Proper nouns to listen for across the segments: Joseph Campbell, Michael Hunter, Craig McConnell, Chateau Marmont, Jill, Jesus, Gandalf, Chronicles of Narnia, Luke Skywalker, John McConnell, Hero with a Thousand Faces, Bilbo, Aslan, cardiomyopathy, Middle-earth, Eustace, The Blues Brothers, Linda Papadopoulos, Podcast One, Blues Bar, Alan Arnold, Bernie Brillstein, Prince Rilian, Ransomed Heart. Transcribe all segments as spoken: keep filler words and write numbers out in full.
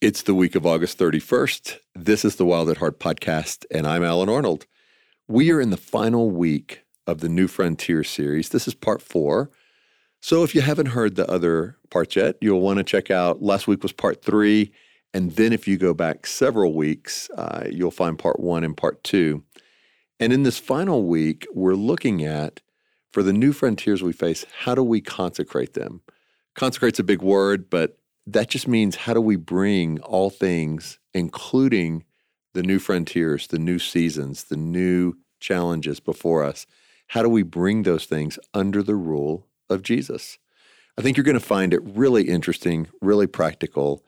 It's the week of August thirty-first. This is the Wild at Heart podcast, and I'm Alan Arnold. We are in the final week of the New Frontier series. This is part four. So if you haven't heard the other parts yet, you'll want to check out. Last week was part three, and then if you go back several weeks, uh, you'll find part one and part two. And in this final week, we're looking at, for the new frontiers we face, how do we consecrate them? Consecrate's a big word, but that just means how do we bring all things, including the new frontiers, the new seasons, the new challenges before us, how do we bring those things under the rule of Jesus? I think you're going to find it really interesting, really practical.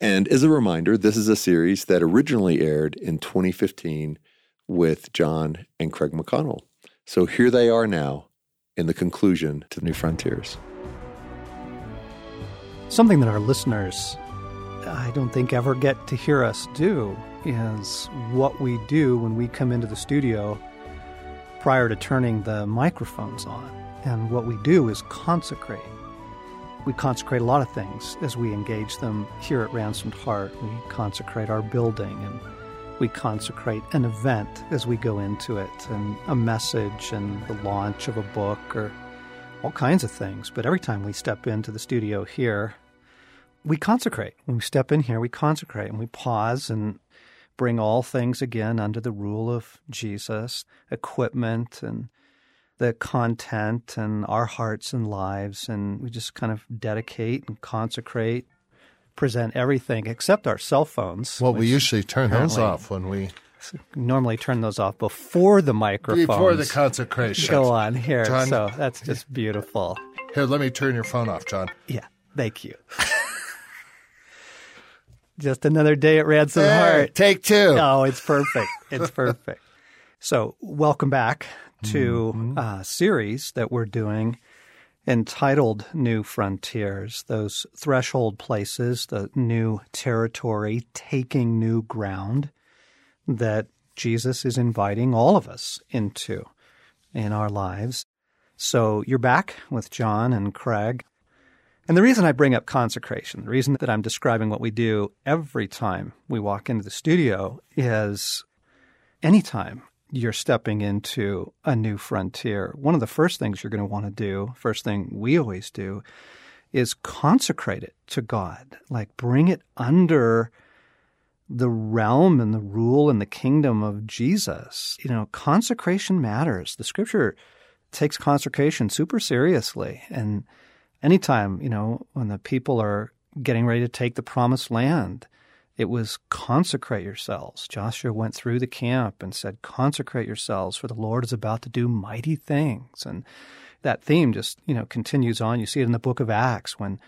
And as a reminder, this is a series that originally aired in twenty fifteen with John and Craig McConnell. So here they are now in the conclusion to New Frontiers. Something that our listeners, I don't think, ever get to hear us do is what we do when we come into the studio prior to turning the microphones on. And what we do is consecrate. We consecrate a lot of things as we engage them here at Ransomed Heart. We consecrate our building, and we consecrate an event as we go into it, and a message, and the launch of a book, or all kinds of things. But every time we step into the studio here, we consecrate. When we step in here, we consecrate, and we pause and bring all things again under the rule of Jesus, equipment and the content and our hearts and lives, and we just kind of dedicate and consecrate, present everything except our cell phones. Well, we usually turn those off when we normally turn those off before the microphones. Before the consecration. Go on here. John, so that's just beautiful. Here, let me turn your phone off, John. Yeah, thank you. Just another day at Ransomed hey, Heart. Take two. Oh, it's perfect. It's perfect. So welcome back to a series that we're doing entitled New Frontiers, those threshold places, the new territory, taking new ground that Jesus is inviting all of us into in our lives. So you're back with John and Craig. And the reason I bring up consecration, the reason that I'm describing what we do every time we walk into the studio is anytime you're stepping into a new frontier, one of the first things you're going to want to do, first thing we always do, is consecrate it to God. Like, bring it under the realm and the rule and the kingdom of Jesus. You know, consecration matters. The Scripture takes consecration super seriously. And anytime, you know, when the people are getting ready to take the promised land, it was consecrate yourselves. Joshua went through the camp and said, consecrate yourselves, for the Lord is about to do mighty things. And that theme just, you know, continues on. You see it in the book of Acts when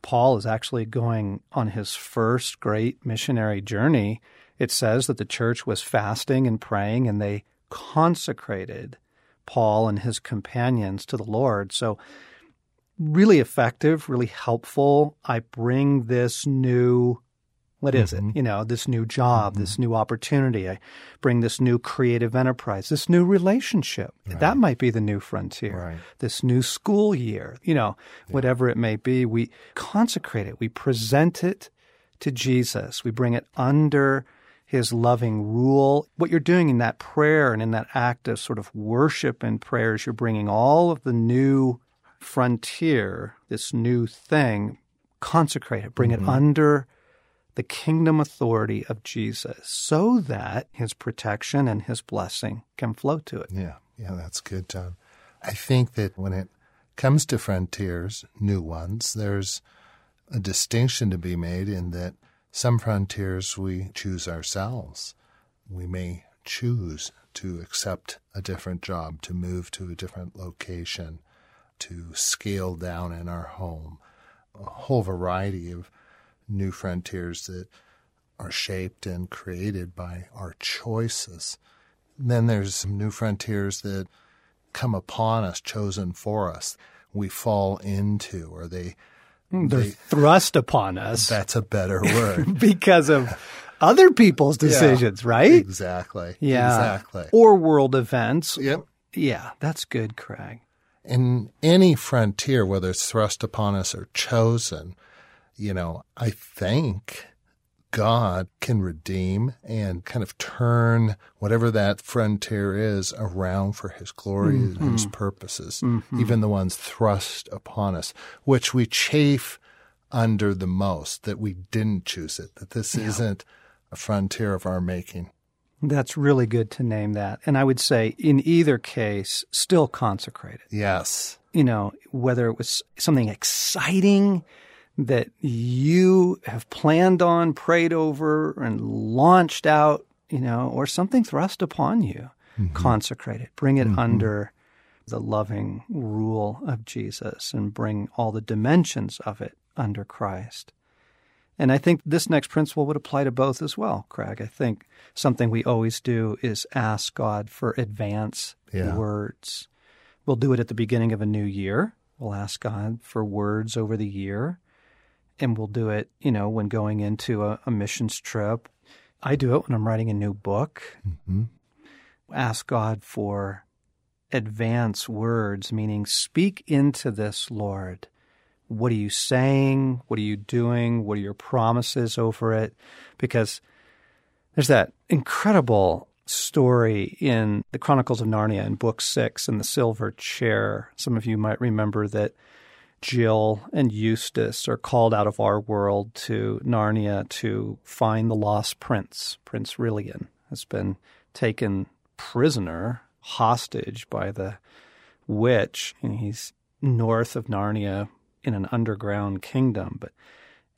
Paul is actually going on his first great missionary journey. It says that the church was fasting and praying, and they consecrated Paul and his companions to the Lord. So really effective, really helpful. I bring this new What is mm-hmm. it? You know, this new job, mm-hmm. this new opportunity. I bring this new creative enterprise, this new relationship. Right. That might be the new frontier, right. This new school year, you know, yeah. whatever it may be. We consecrate it. We present it to Jesus. We bring it under his loving rule. What you're doing in that prayer and in that act of sort of worship and prayer is you're bringing all of the new frontier, this new thing, consecrate it, bring mm-hmm. it under the kingdom authority of Jesus, so that his protection and his blessing can flow to it. Yeah, yeah, that's good, John. I think that when it comes to frontiers, new ones, there's a distinction to be made in that some frontiers we choose ourselves. We may choose to accept a different job, to move to a different location, to scale down in our home, a whole variety of new frontiers that are shaped and created by our choices. Then there's some new frontiers that come upon us, chosen for us. We fall into, or they... They're they, thrust upon us. That's a better word. Because of other people's decisions, yeah, right? Exactly. Yeah. Exactly. Or world events. Yep. Yeah, that's good, Craig. And any frontier, whether it's thrust upon us or chosen, you know, I think God can redeem and kind of turn whatever that frontier is around for his glory mm-hmm. and his purposes, mm-hmm. even the ones thrust upon us, which we chafe under the most, that we didn't choose it, that this yeah. isn't a frontier of our making. That's really good to name that. And I would say in either case, still consecrated. Yes. You know, whether it was something exciting that you have planned on, prayed over, and launched out, you know, or something thrust upon you, mm-hmm. consecrate it. Bring it mm-hmm. under the loving rule of Jesus and bring all the dimensions of it under Christ. And I think this next principle would apply to both as well, Craig. I think something we always do is ask God for advance yeah. words. We'll do it at the beginning of a new year. We'll ask God for words over the year. And we'll do it, you know, when going into a, a missions trip. I do it when I'm writing a new book. Mm-hmm. Ask God for advance words, meaning speak into this, Lord. What are you saying? What are you doing? What are your promises over it? Because there's that incredible story in the Chronicles of Narnia in Book Six in the Silver Chair. Some of you might remember that Jill and Eustace are called out of our world to Narnia to find the lost prince. Prince Rilian has been taken prisoner, hostage by the witch, and he's north of Narnia, in an underground kingdom. But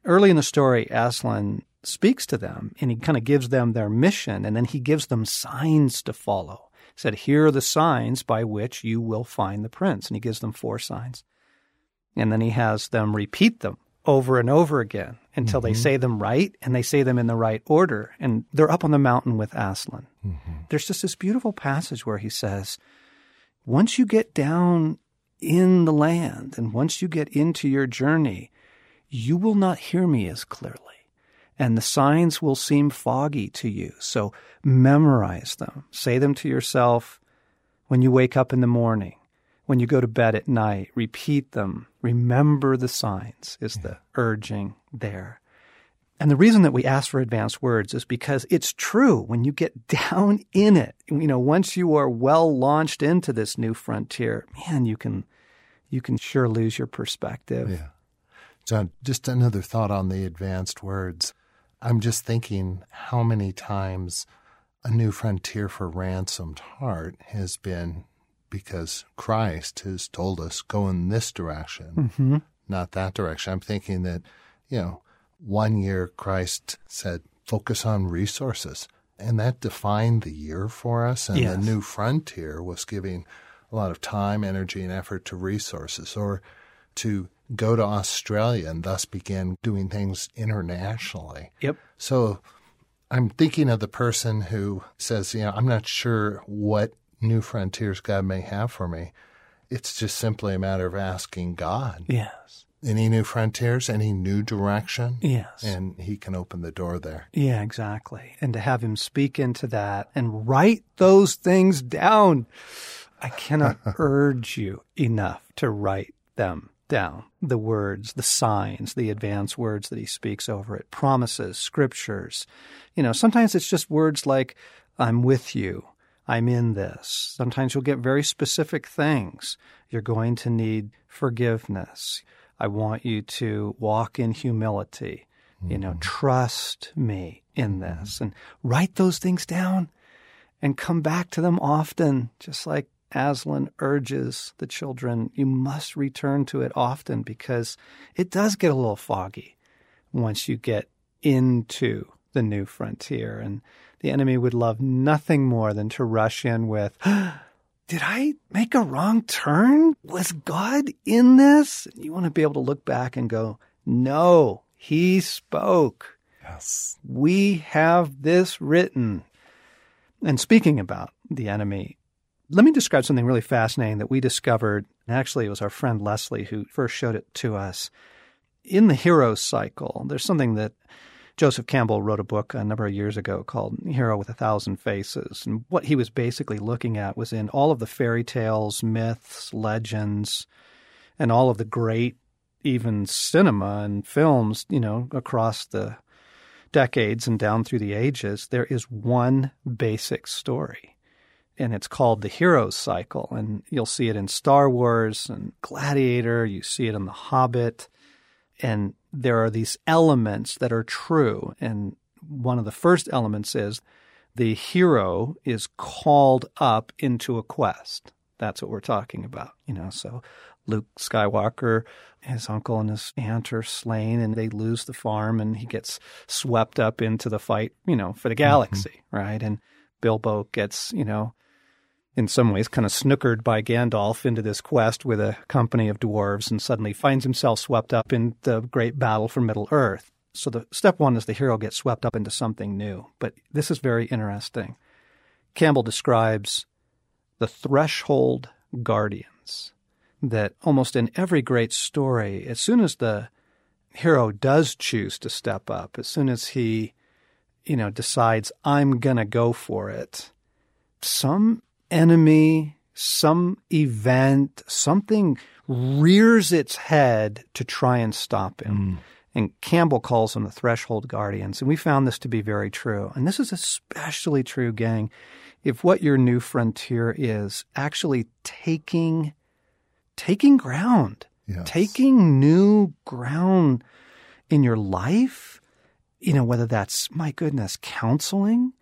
early in the story, Aslan speaks to them and he kind of gives them their mission, and then he gives them signs to follow. He said, here are the signs by which you will find the prince. And he gives them four signs. And then he has them repeat them over and over again until mm-hmm. they say them right, and they say them in the right order. And they're up on the mountain with Aslan. Mm-hmm. There's just this beautiful passage where he says, once you get down in the land, and once you get into your journey, you will not hear me as clearly, and the signs will seem foggy to you. So memorize them. Say them to yourself when you wake up in the morning, when you go to bed at night. Repeat them. Remember the signs is the urging there. And the reason that we ask for advanced words is because it's true when you get down in it. You know, once you are well launched into this new frontier, man, you can you can sure lose your perspective. Yeah. John, just another thought on the advanced words. I'm just thinking how many times a new frontier for Ransomed Heart has been because Christ has told us, go in this direction, mm-hmm. not that direction. I'm thinking that, you know, one year, Christ said, focus on resources. And that defined the year for us. And yes. the new frontier was giving a lot of time, energy, and effort to resources, or to go to Australia and thus begin doing things internationally. Yep. So I'm thinking of the person who says, you know, I'm not sure what new frontiers God may have for me. It's just simply a matter of asking God. Yes. Any new frontiers, any new direction. Yes. And he can open the door there. Yeah, exactly. And to have him speak into that and write those things down. I cannot urge you enough to write them down. The words, the signs, the advanced words that he speaks over it, promises, scriptures. You know, sometimes it's just words like, I'm with you. I'm in this. Sometimes you'll get very specific things. You're going to need forgiveness. I want you to walk in humility, you know, mm-hmm. trust me in this, and write those things down and come back to them often, just like Aslan urges the children. You must return to it often because it does get a little foggy once you get into the new frontier, and the enemy would love nothing more than to rush in with, did I make a wrong turn? Was God in this? You want to be able to look back and go, no, he spoke. Yes. We have this written. And speaking about the enemy, let me describe something really fascinating that we discovered. And actually, it was our friend Leslie who first showed it to us. In the hero cycle, there's something that Joseph Campbell wrote a book a number of years ago called Hero with a Thousand Faces. And what he was basically looking at was in all of the fairy tales, myths, legends, and all of the great even cinema and films, you know, across the decades and down through the ages, there is one basic story, and it's called the hero's cycle. And you'll see it in Star Wars and Gladiator. You see it in The Hobbit. And there are these elements that are true. And one of the first elements is the hero is called up into a quest. That's what we're talking about, you know. So Luke Skywalker, his uncle and his aunt are slain, and they lose the farm, and he gets swept up into the fight, you know, for the galaxy, mm-hmm. right? And Bilbo gets, you know, in some ways kind of snookered by Gandalf into this quest with a company of dwarves, and suddenly finds himself swept up in the great battle for Middle-earth. So the step one is the hero gets swept up into something new. But this is very interesting. Campbell describes the threshold guardians, that almost in every great story, as soon as the hero does choose to step up, as soon as he, you know, decides, I'm going to go for it, some enemy, some event, something rears its head to try and stop him. Mm. And Campbell calls them the threshold guardians. And we found this to be very true. And this is especially true, gang, if what your new frontier is actually taking taking ground, yes. taking new ground in your life, you know, whether that's, my goodness, counseling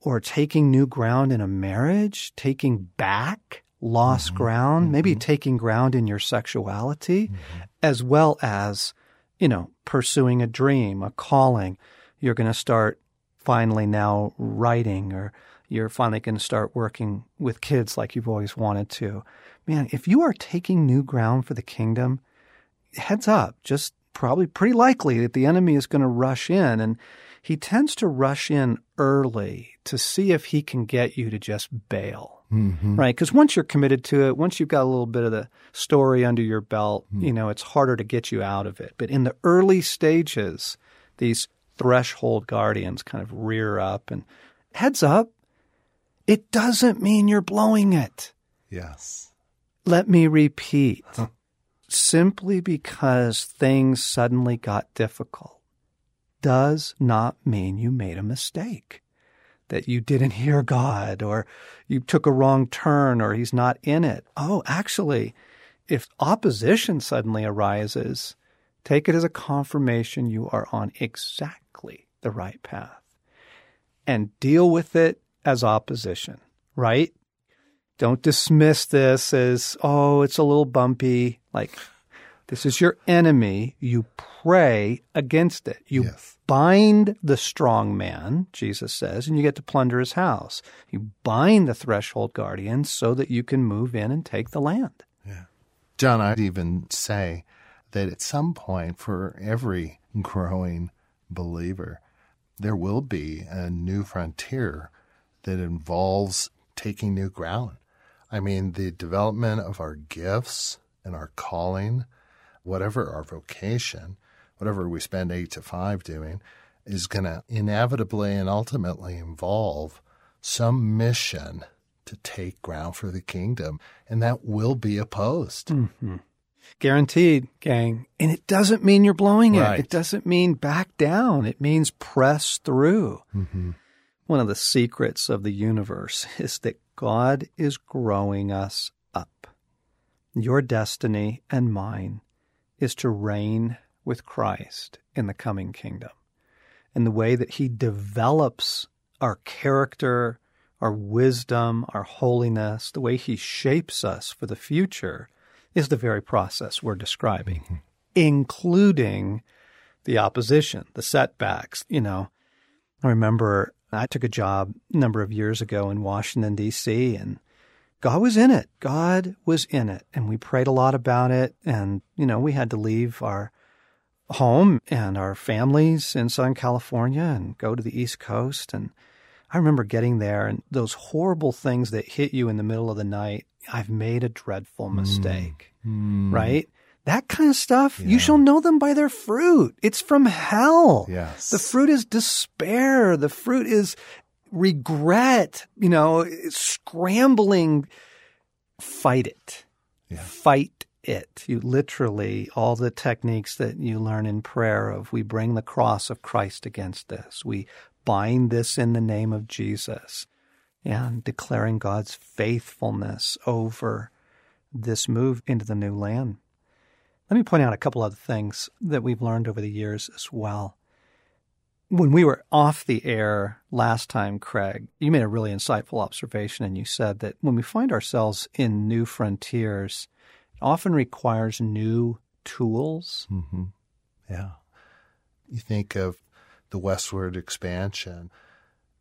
or taking new ground in a marriage, taking back lost mm-hmm. ground, mm-hmm. maybe taking ground in your sexuality, mm-hmm. as well as, you know, pursuing a dream, a calling. You're going to start finally now writing, or you're finally going to start working with kids like you've always wanted to. Man, if you are taking new ground for the kingdom, heads up, just probably pretty likely that the enemy is going to rush in. And he tends to rush in early to see if he can get you to just bail, mm-hmm. right? Because once you're committed to it, once you've got a little bit of the story under your belt, mm-hmm. you know, it's harder to get you out of it. But in the early stages, these threshold guardians kind of rear up, and heads up, it doesn't mean you're blowing it. Yes. Let me repeat. Huh. Simply because things suddenly got difficult does not mean you made a mistake, that you didn't hear God, or you took a wrong turn, or he's not in it. Oh, actually, if opposition suddenly arises, take it as a confirmation you are on exactly the right path, and deal with it as opposition, right? Don't dismiss this as, oh, it's a little bumpy, like... This is your enemy. You pray against it. You yes. bind the strong man, Jesus says, and you get to plunder his house. You bind the threshold guardians so that you can move in and take the land. Yeah, John, I'd even say that at some point for every growing believer, there will be a new frontier that involves taking new ground. I mean, the development of our gifts and our calling, whatever our vocation, whatever we spend eight to five doing, is going to inevitably and ultimately involve some mission to take ground for the kingdom. And that will be opposed. Mm-hmm. Guaranteed, gang. And it doesn't mean you're blowing it. Right. It doesn't mean back down. It means press through. Mm-hmm. One of the secrets of the universe is that God is growing us up. Your destiny and mine is to reign with Christ in the coming kingdom. And the way that he develops our character, our wisdom, our holiness, the way he shapes us for the future is the very process we're describing, mm-hmm. including the opposition, the setbacks. You know, I remember I took a job a number of years ago in Washington, D C, and God was in it. God was in it. And we prayed a lot about it. And, you know, we had to leave our home and our families in Southern California and go to the East Coast. And I remember getting there and those horrible things that hit you in the middle of the night. I've made a dreadful mistake, mm. right? That kind of stuff, yeah. You shall know them by their fruit. It's from hell. Yes. The fruit is despair. The fruit is regret, you know, scrambling, fight it, yeah. fight it. You literally, all the techniques that you learn in prayer of, we bring the cross of Christ against this. We bind this in the name of Jesus, and declaring God's faithfulness over this move into the new land. Let me point out a couple other things that we've learned over the years as well. When we were off the air last time, Craig, you made a really insightful observation, and you said that when we find ourselves in new frontiers, it often requires new tools. Mm-hmm. Yeah. You think of the westward expansion,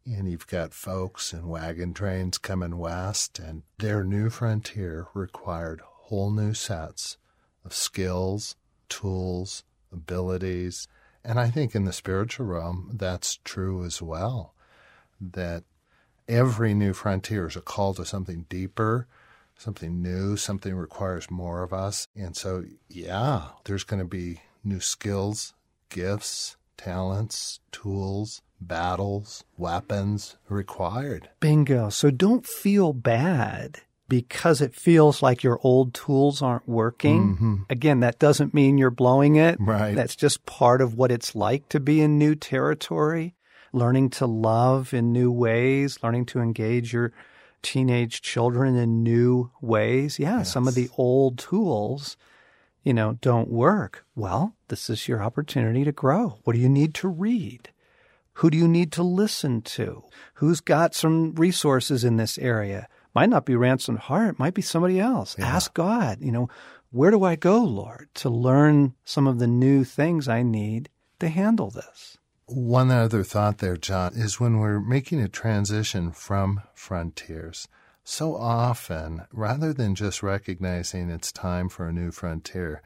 and you've got folks and wagon trains coming west, and their new frontier required whole new sets of skills, tools, abilities. And I think in the spiritual realm, that's true as well, that every new frontier is a call to something deeper, something new, something requires more of us. And so, yeah, there's going to be new skills, gifts, talents, tools, battles, weapons required. Bingo. So don't feel bad because it feels like your old tools aren't working. Mm-hmm. Again, that doesn't mean you're blowing it. Right. That's just part of what it's like to be in new territory, learning to love in new ways, learning to engage your teenage children in new ways. Yeah, yes. Some of the old tools, you know, don't work. Well, this is your opportunity to grow. What do you need to read? Who do you need to listen to? Who's got some resources in this area? Might not be Ransomed Heart, might be somebody else. Yeah. Ask God, you know, where do I go, Lord, to learn some of the new things I need to handle this? One other thought there, John, is when we're making a transition from frontiers, so often, rather than just recognizing it's time for a new frontier,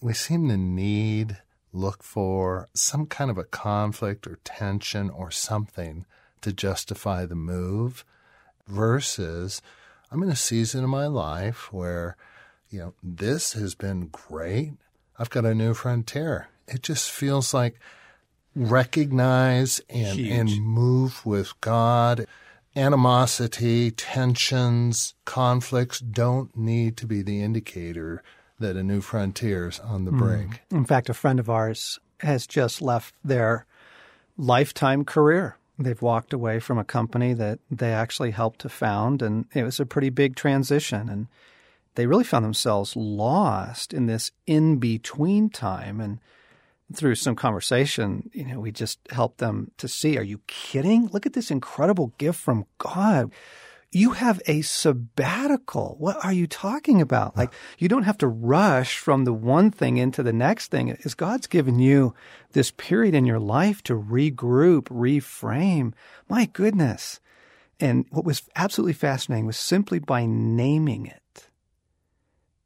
we seem to need, look for some kind of a conflict or tension or something to justify the move. Versus, I'm in a season of my life where, you know, this has been great. I've got a new frontier. It just feels like recognize and, and move with God. Animosity, tensions, conflicts don't need to be the indicator that a new frontier is on the mm. brink. In fact, a friend of ours has just left their lifetime career. They've walked away from a company that they actually helped to found, and it was a pretty big transition. And they really found themselves lost in this in-between time. And through some conversation, you know, we just helped them to see, are you kidding? Look at this incredible gift from God. You have a sabbatical. What are you talking about? Like, you don't have to rush from the one thing into the next thing. Is God's given you this period in your life to regroup, reframe. My goodness. And what was absolutely fascinating was simply by naming it,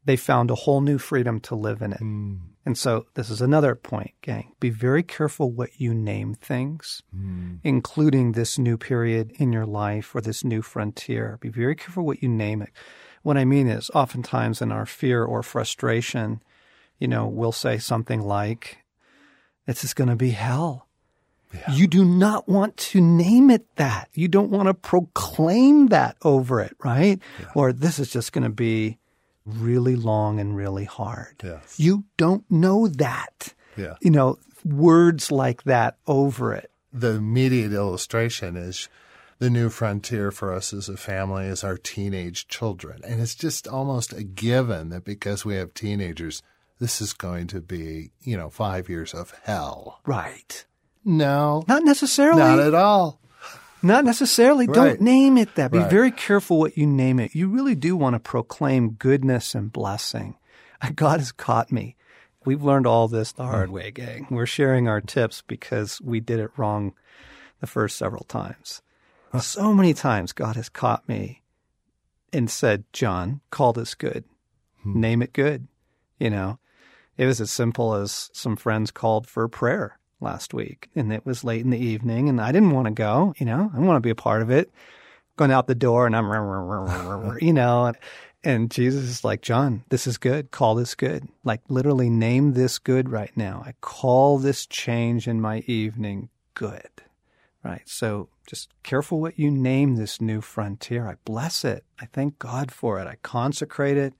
they found a whole new freedom to live in it. Mm. And so this is another point, gang. Be very careful what you name things, mm. including this new period in your life or this new frontier. Be very careful what you name it. What I mean is oftentimes in our fear or frustration, you know, we'll say something like, this is going to be hell. Yeah. You do not want to name it that. You don't want to proclaim that over it, right? Yeah. Or this is just going to be really long and really hard. Yes. You don't know that. Yeah. You know, words like that over it. The immediate illustration is the new frontier for us as a family is our teenage children. And it's just almost a given that because we have teenagers, this is going to be, you know, five years of hell. Right. No. Not necessarily. Not at all. Not necessarily. Right. Don't name it that. Be right. very careful what you name it. You really do want to proclaim goodness and blessing. God has caught me. We've learned all this the hard way, gang. We're sharing our tips because we did it wrong the first several times. Huh. So many times God has caught me and said, John, call this good. Hmm. Name it good. You know, it was as simple as some friends called for prayer last week, and it was late in the evening, and I didn't want to go, you know, I didn't want to be a part of it. Going out the door, and I'm, you know, and, and Jesus is like, John, this is good. Call this good. Like, literally name this good right now. I call this change in my evening good, right? So just careful what you name this new frontier. I bless it. I thank God for it. I consecrate it.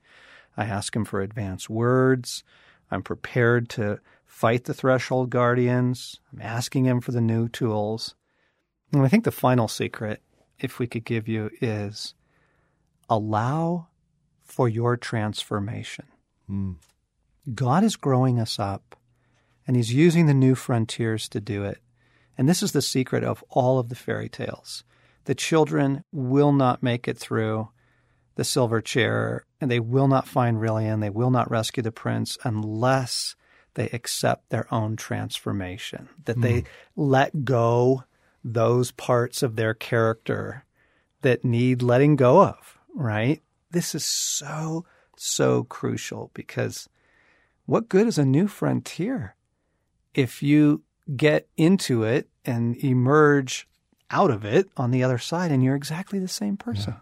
I ask him for advance words. I'm prepared to fight the threshold guardians. I'm asking him for the new tools. And I think the final secret, if we could give you, is allow for your transformation. Mm. God is growing us up, and he's using the new frontiers to do it. And this is the secret of all of the fairy tales. The children will not make it through the silver chair, and they will not find Rilian. They will not rescue the prince unless they accept their own transformation, that mm. they let go those parts of their character that need letting go of, right? This is so, so crucial, because what good is a new frontier if you get into it and emerge out of it on the other side and you're exactly the same person? Yeah.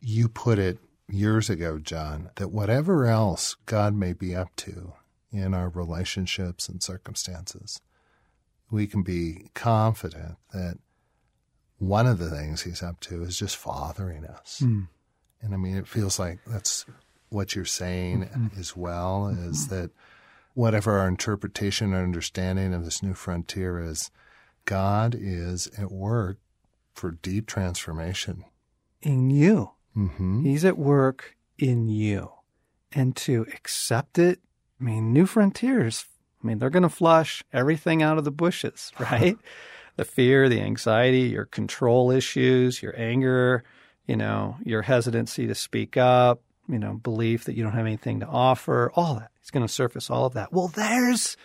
You put it years ago, John, that whatever else God may be up to in our relationships and circumstances, we can be confident that one of the things he's up to is just fathering us. Mm. And I mean, it feels like that's what you're saying mm-hmm. as well, mm-hmm. is that whatever our interpretation or understanding of this new frontier is, God is at work for deep transformation. In you. Mm-hmm. He's at work in you. And to accept it, I mean, new frontiers, I mean, they're going to flush everything out of the bushes, right? The fear, the anxiety, your control issues, your anger, you know, your hesitancy to speak up, you know, belief that you don't have anything to offer, all that. It's going to surface all of that. Well, there's,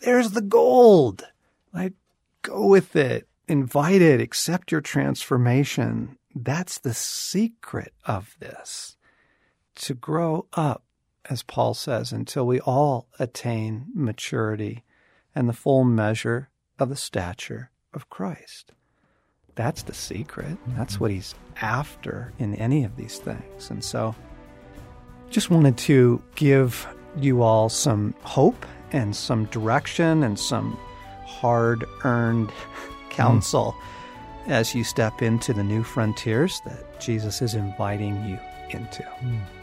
there's the gold. Like, go with it. Invite it. Accept your transformation. That's the secret of this, to grow up, as Paul says, until we all attain maturity and the full measure of the stature of Christ. That's the secret. That's what he's after in any of these things. And so just wanted to give you all some hope and some direction and some hard-earned counsel mm. as you step into the new frontiers that Jesus is inviting you into. Mm.